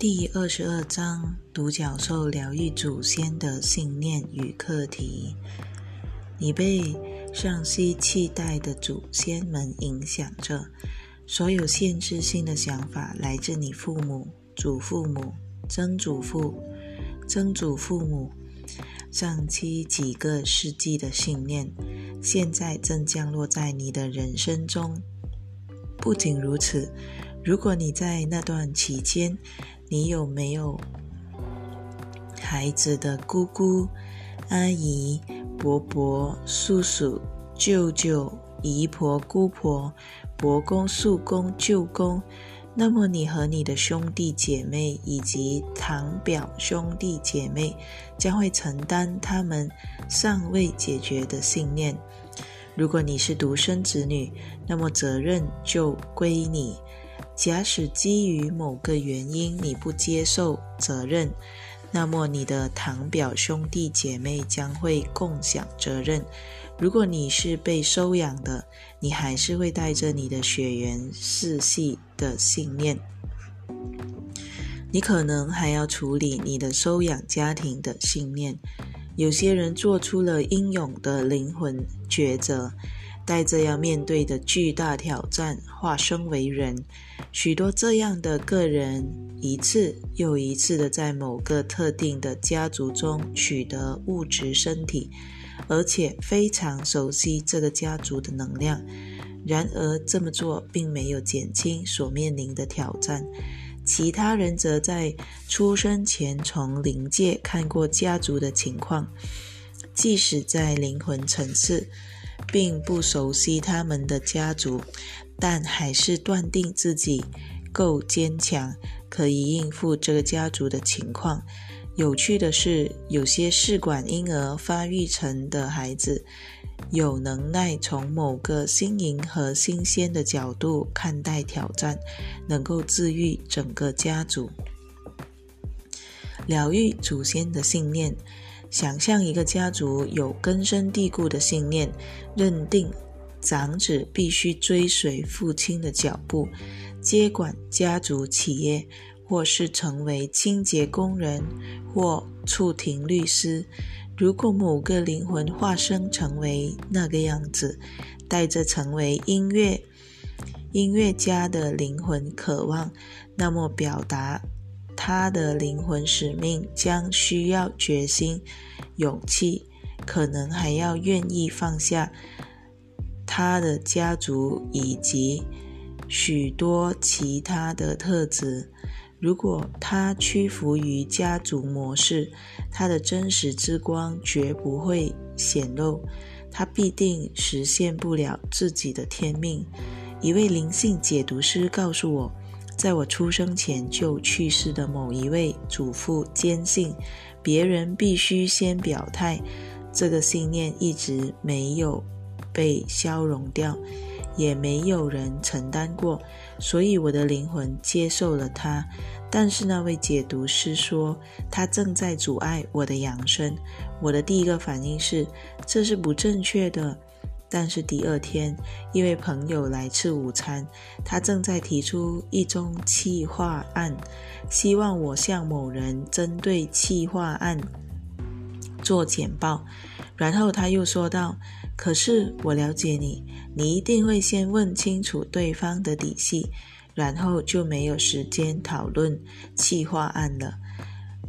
第22章：独角兽疗愈祖先的信念与课题。你被上司期待的祖先们影响着，所有限制性的想法来自你父母、祖父母、曾祖父母上期几个世纪的信念，现在正降落在你的人生中。不仅如此，如果你在那段期间，你有没有孩子的姑姑、阿姨、伯伯、叔叔、舅舅、姨婆、姑婆、伯公、叔公、舅公，那么你和你的兄弟姐妹以及堂表兄弟姐妹将会承担他们尚未解决的信念。如果你是独生子女，那么责任就归你。假使基于某个原因你不接受责任，那么你的堂表兄弟姐妹将会共享责任。如果你是被收养的，你还是会带着你的血缘世系的信念。你可能还要处理你的收养家庭的信念。有些人做出了英勇的灵魂抉择，带着要面对的巨大挑战化身为人。许多这样的个人一次又一次的在某个特定的家族中取得物质身体，而且非常熟悉这个家族的能量。然而这么做并没有减轻所面临的挑战。其他人则在出生前从灵界看过家族的情况，即使在灵魂层次并不熟悉他们的家族，但还是断定自己够坚强，可以应付这个家族的情况。有趣的是，有些试管婴儿发育成的孩子有能耐从某个新颖和新鲜的角度看待挑战，能够治愈整个家族。疗愈祖先的信念。想象一个家族有根深蒂固的信念，认定长子必须追随父亲的脚步，接管家族企业，或是成为清洁工人或出庭律师。如果某个灵魂化身成为那个样子，带着成为音乐家的灵魂渴望，那么表达他的灵魂使命将需要决心、勇气，可能还要愿意放下他的家族以及许多其他的特质。如果他屈服于家族模式，他的真实之光绝不会显露，他必定实现不了自己的天命。一位灵性解读师告诉我，在我出生前就去世的某一位祖父坚信别人必须先表态，这个信念一直没有被消融掉，也没有人承担过，所以我的灵魂接受了它。但是那位解读师说，他正在阻碍我的扬升。我的第一个反应是，这是不正确的。但是第二天，一位朋友来吃午餐，他正在提出一宗企划案，希望我向某人针对企划案做简报。然后他又说道，可是我了解你，你一定会先问清楚对方的底细，然后就没有时间讨论企划案了。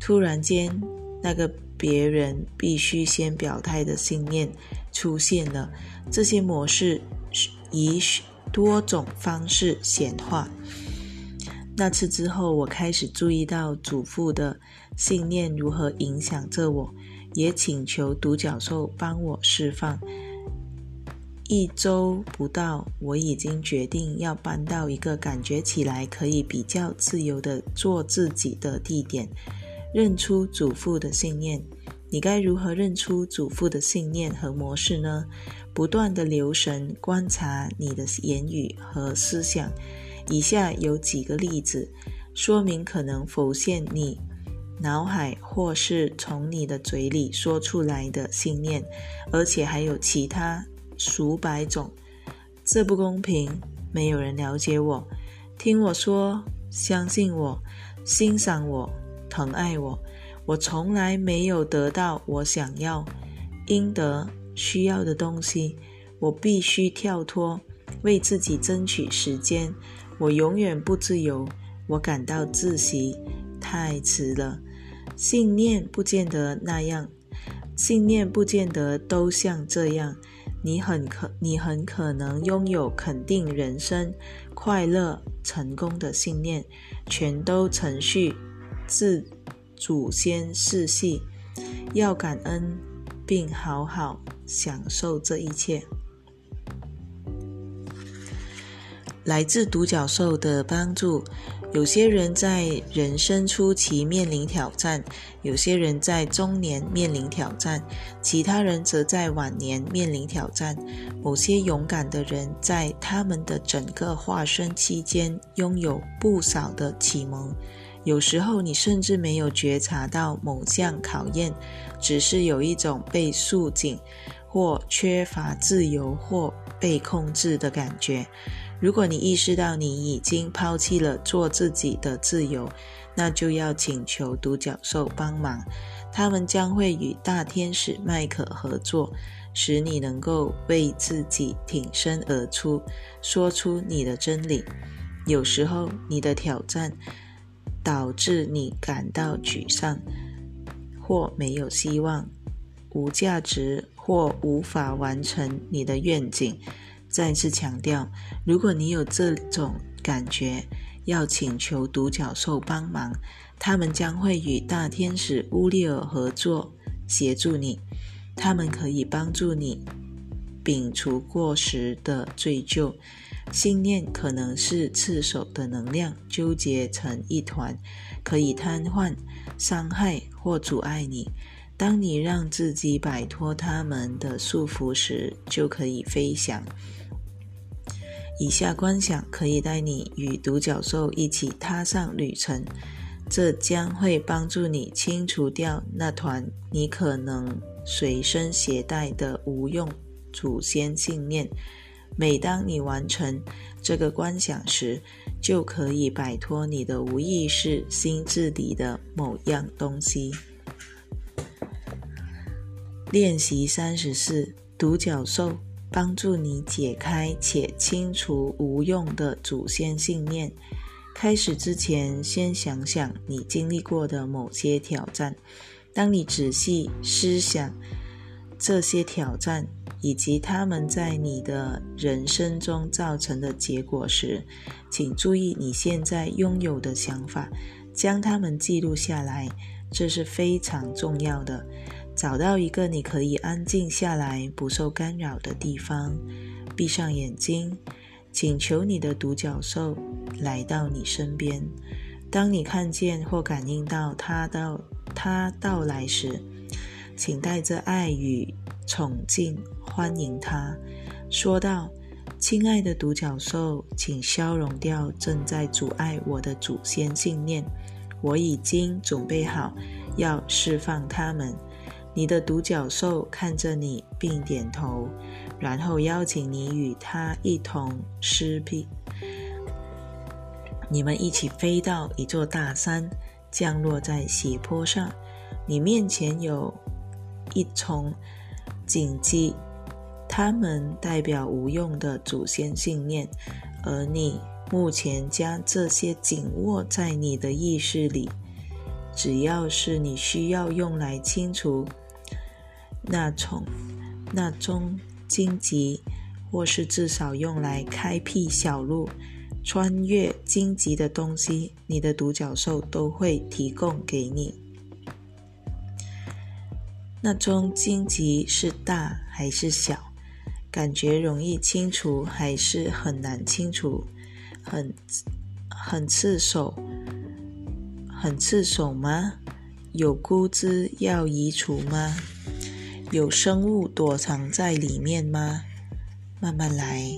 突然间，那个别人必须先表态的信念出现了，这些模式以多种方式显化。那次之后，我开始注意到祖父的信念如何影响着我，也请求独角兽帮我释放。1周不到，我已经决定要搬到一个感觉起来可以比较自由的做自己的地点。认出祖父的信念。你该如何认出祖父的信念和模式呢？不断的留神观察你的言语和思想。以下有几个例子，说明可能浮现你脑海或是从你的嘴里说出来的信念，而且还有其他数百种。这不公平，没有人了解我，听我说，相信我，欣赏我，疼爱我，我从来没有得到我想要、应得、需要的东西，我必须跳脱，为自己争取时间，我永远不自由，我感到窒息，太迟了。信念不见得那样，信念不见得都像这样，你很可能拥有肯定人生、快乐、成功的信念，全都承续自祖先世系，要感恩并好好享受这一切。来自独角兽的帮助。有些人在人生初期面临挑战，有些人在中年面临挑战，其他人则在晚年面临挑战。某些勇敢的人在他们的整个化身期间拥有不少的启蒙，有时候你甚至没有觉察到某项考验，只是有一种被束紧或缺乏自由或被控制的感觉。如果你意识到你已经抛弃了做自己的自由，那就要请求独角兽帮忙，他们将会与大天使麦可合作，使你能够为自己挺身而出，说出你的真理。有时候你的挑战导致你感到沮丧或没有希望，无价值或无法完成你的愿景。再次强调，如果你有这种感觉，要请求独角兽帮忙，他们将会与大天使乌利尔合作协助你，他们可以帮助你摒除过时的罪疚。信念可能是刺手的能量，纠结成一团，可以瘫痪、伤害或阻碍你。当你让自己摆脱他们的束缚时，就可以飞翔。以下观想可以带你与独角兽一起踏上旅程，这将会帮助你清除掉那团你可能随身携带的无用祖先信念。每当你完成这个观想时，就可以摆脱你的无意识心智里的某样东西。练习34，独角兽帮助你解开且清除无用的祖先信念。开始之前，先想想你经历过的某些挑战。当你仔细思想这些挑战以及他们在你的人生中造成的结果时，请注意你现在拥有的想法，将它们记录下来，这是非常重要的。找到一个你可以安静下来、不受干扰的地方，闭上眼睛，请求你的独角兽来到你身边。当你看见或感应到它到来时，请带着爱与崇敬欢迎它，说道：亲爱的独角兽，请消融掉正在阻碍我的祖先信念，我已经准备好要释放它们。你的独角兽看着你并点头，然后邀请你与它一同撕逼。你们一起飞到一座大山，降落在斜坡上。你面前有一丛荆棘，它们代表无用的祖先信念，而你目前将这些紧握在你的意识里。只要是你需要用来清除那种荆棘，或是至少用来开辟小路、穿越荆棘的东西，你的独角兽都会提供给你。那种荆棘是大还是小？感觉容易清除还是很难清除？很刺手吗？有枯枝要移除吗？有生物躲藏在里面吗？慢慢来，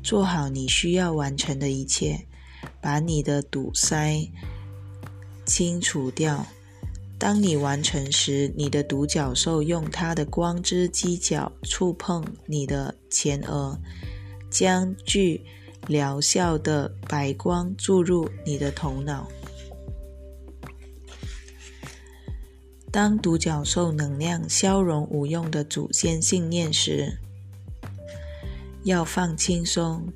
做好你需要完成的一切，把你的堵塞清除掉。当你完成时，你的独角兽用它的光之犄角触碰你的前额，将具疗效的白光注入你的头脑。当独角兽能量消融无用的祖先信念时，要放轻松，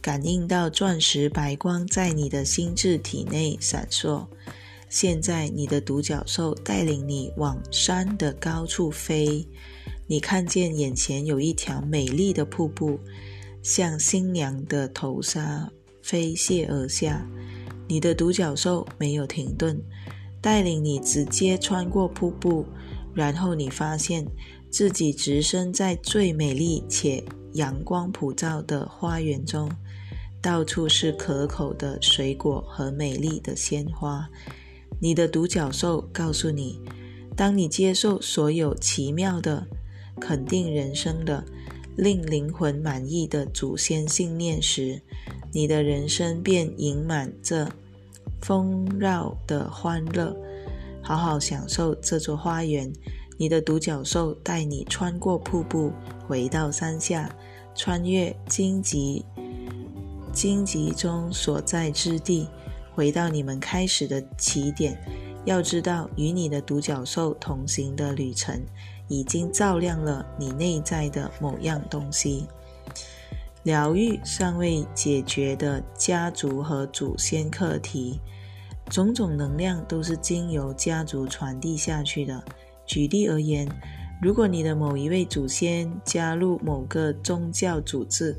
感应到钻石白光在你的心智体内闪烁。现在你的独角兽带领你往山的高处飞，你看见眼前有一条美丽的瀑布，像新娘的头纱飞泻而下。你的独角兽没有停顿，带领你直接穿过瀑布，然后你发现自己置身在最美丽且阳光普照的花园中，到处是可口的水果和美丽的鲜花。你的独角兽告诉你，当你接受所有奇妙的、肯定人生的、令灵魂满意的祖先信念时，你的人生便盈满这丰饶的欢乐。好好享受这座花园，你的独角兽带你穿过瀑布，回到山下，穿越荆棘中所在之地，回到你们开始的起点。要知道，与你的独角兽同行的旅程已经照亮了你内在的某样东西。疗愈尚未解决的家族和祖先课题，种种能量都是经由家族传递下去的。举例而言，如果你的某一位祖先加入某个宗教组织，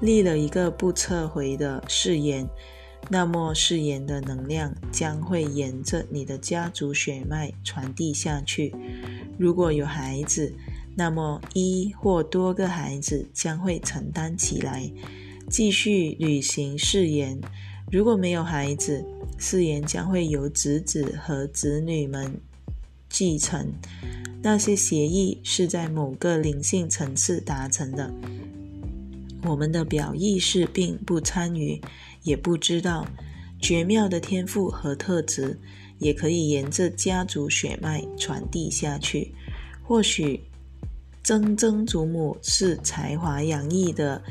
立了一个不撤回的誓言，那么誓言的能量将会沿着你的家族血脉传递下去。如果有孩子，那么一或多个孩子将会承担起来，继续履行誓言。如果没有孩子，誓言将会由侄子和侄女们继承。那些协议是在某个灵性层次达成的，我们的表意识并不参与，也不知道。绝妙的天赋和特质也可以沿着家族血脉传递下去。或许曾祖母是才华洋溢的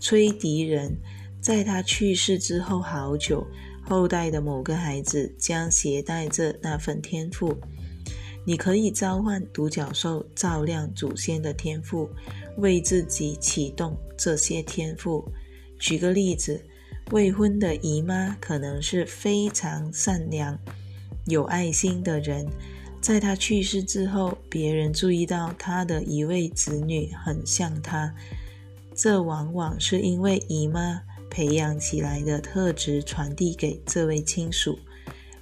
吹笛人，在他去世之后好久，后代的某个孩子将携带着那份天赋。你可以召唤独角兽照亮祖先的天赋，为自己启动这些天赋。举个例子，未婚的姨妈可能是非常善良、有爱心的人，在她去世之后，别人注意到她的一位子女很像她，这往往是因为姨妈培养起来的特质传递给这位亲属，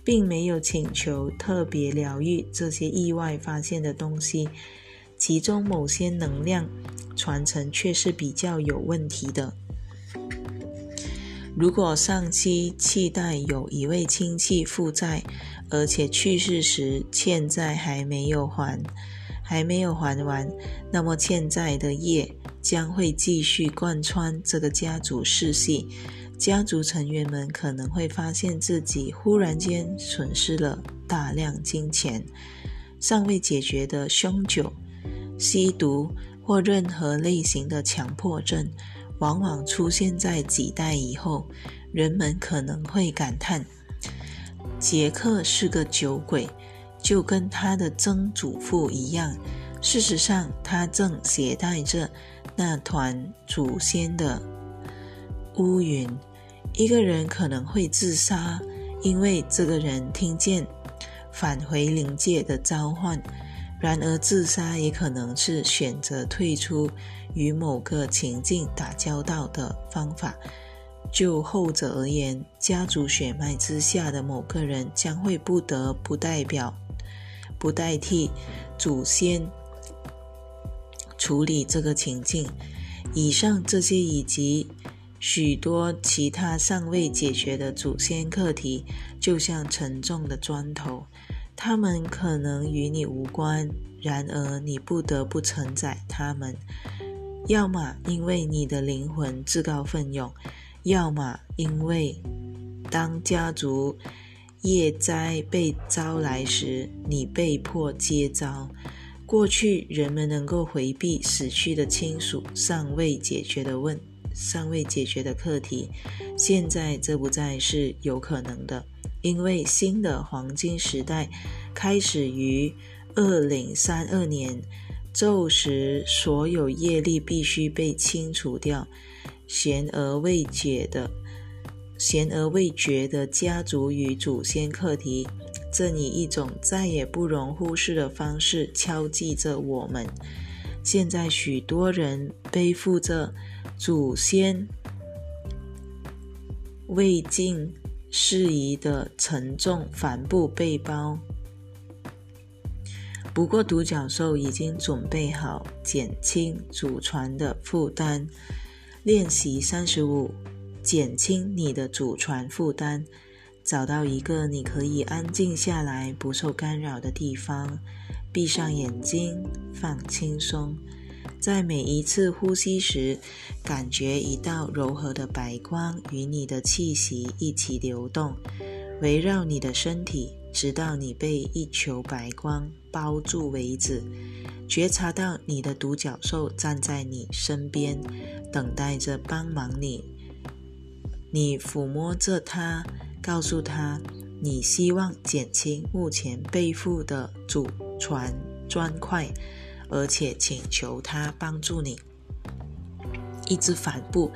并没有请求特别疗愈这些意外发现的东西，其中某些能量传承却是比较有问题的。如果上期期待有一位亲戚负债，而且去世时欠债还没有还完，那么欠债的业将会继续贯穿这个家族世系。家族成员们可能会发现自己忽然间损失了大量金钱，尚未解决的酗酒、吸毒或任何类型的强迫症往往出现在几代以后，人们可能会感叹，杰克是个酒鬼，就跟他的曾祖父一样。事实上，他正携带着那团祖先的乌云。一个人可能会自杀，因为这个人听见返回灵界的召唤。然而自杀也可能是选择退出与某个情境打交道的方法。就后者而言，家族血脉之下的某个人将会不得不代替祖先处理这个情境。以上这些以及许多其他尚未解决的祖先课题，就像沉重的砖头，它们可能与你无关，然而你不得不承载它们，要么因为你的灵魂自告奋勇，要么因为当家族业灾被招来时，你被迫接招。过去人们能够回避死去的亲属尚未解决的课题，现在这不再是有可能的，因为新的黄金时代开始于2032年昼时所有业力必须被清除掉，悬而未决的家族与祖先课题正以一种再也不容忽视的方式敲击着我们。现在许多人背负着祖先未尽事宜的沉重帆布背包，不过独角兽已经准备好减轻祖传的负担。练习35，减轻你的祖传负担。找到一个你可以安静下来不受干扰的地方，闭上眼睛，放轻松。在每一次呼吸时，感觉一道柔和的白光与你的气息一起流动，围绕你的身体，直到你被一球白光包住为止。觉察到你的独角兽站在你身边，等待着帮忙你。你抚摸着它，告诉他你希望减轻目前背负的祖传砖块，而且请求他帮助你。一只帆布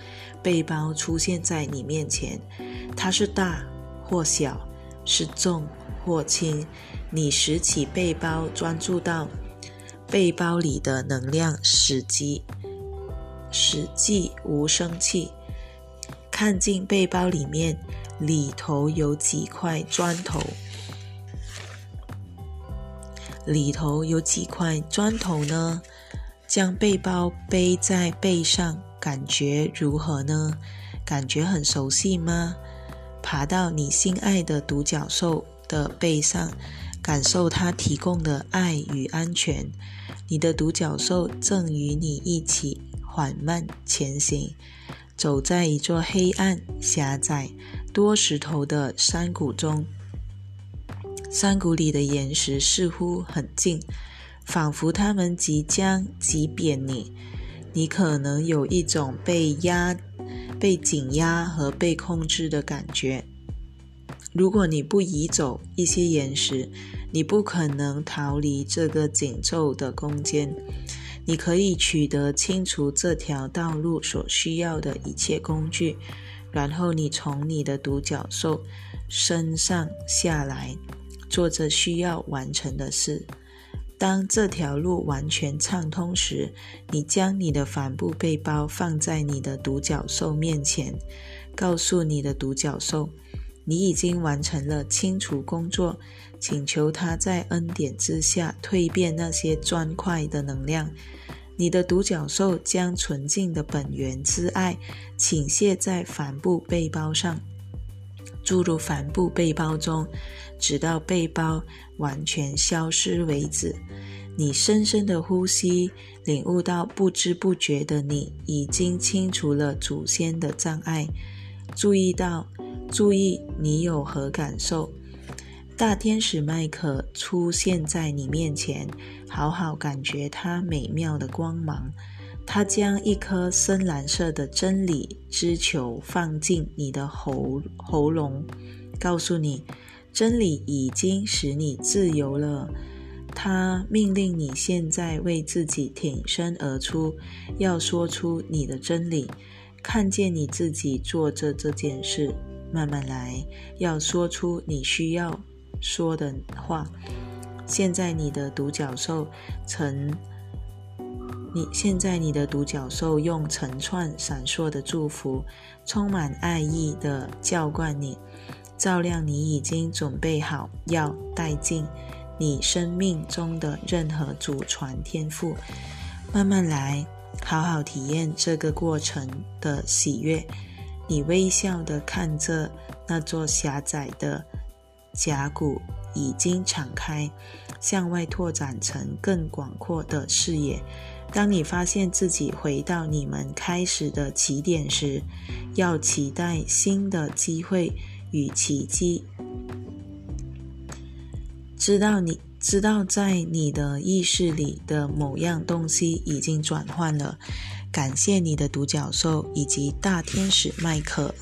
背包出现在你面前，它是大或小，是重或轻。你拾起背包，专注到背包里的能量，使之无生气。看进背包里面，里头有几块砖头，呢？将背包背在背上，感觉如何呢？感觉很熟悉吗？爬到你心爱的独角兽的背上，感受它提供的爱与安全。你的独角兽正与你一起缓慢前行，走在一座黑暗、狭窄、多石头的山谷中。山谷里的岩石似乎很近，仿佛它们即将挤扁你。你可能有一种被紧压和被控制的感觉。如果你不移走一些岩石，你不可能逃离这个紧凑的空间。你可以取得清除这条道路所需要的一切工具，然后你从你的独角兽身上下来，做着需要完成的事。当这条路完全畅通时，你将你的帆布背包放在你的独角兽面前，告诉你的独角兽，你已经完成了清除工作，请求他在恩典之下蜕变那些砖块的能量。你的独角兽将纯净的本源之爱倾泻在帆布背包上，注入帆布背包中，直到背包完全消失为止。你深深的呼吸，领悟到不知不觉的你已经清除了祖先的障碍。注意你有何感受。大天使麦克出现在你面前，好好感觉它美妙的光芒。它将一颗深蓝色的真理之球放进你的喉咙，告诉你，真理已经使你自由了。它命令你现在为自己挺身而出，要说出你的真理。看见你自己做着这件事，慢慢来，要说出你需要说的话。现在你的独角兽用成串闪烁的祝福，充满爱意的浇灌你，照亮你已经准备好要带进你生命中的任何祖传天赋。慢慢来，好好体验这个过程的喜悦。你微笑地看着那座狭窄的峡谷已经敞开，向外拓展成更广阔的视野。当你发现自己回到你们开始的起点时，要期待新的机会与奇迹。知道在你的意识里的某样东西已经转换了。感谢你的独角兽以及大天使麦克。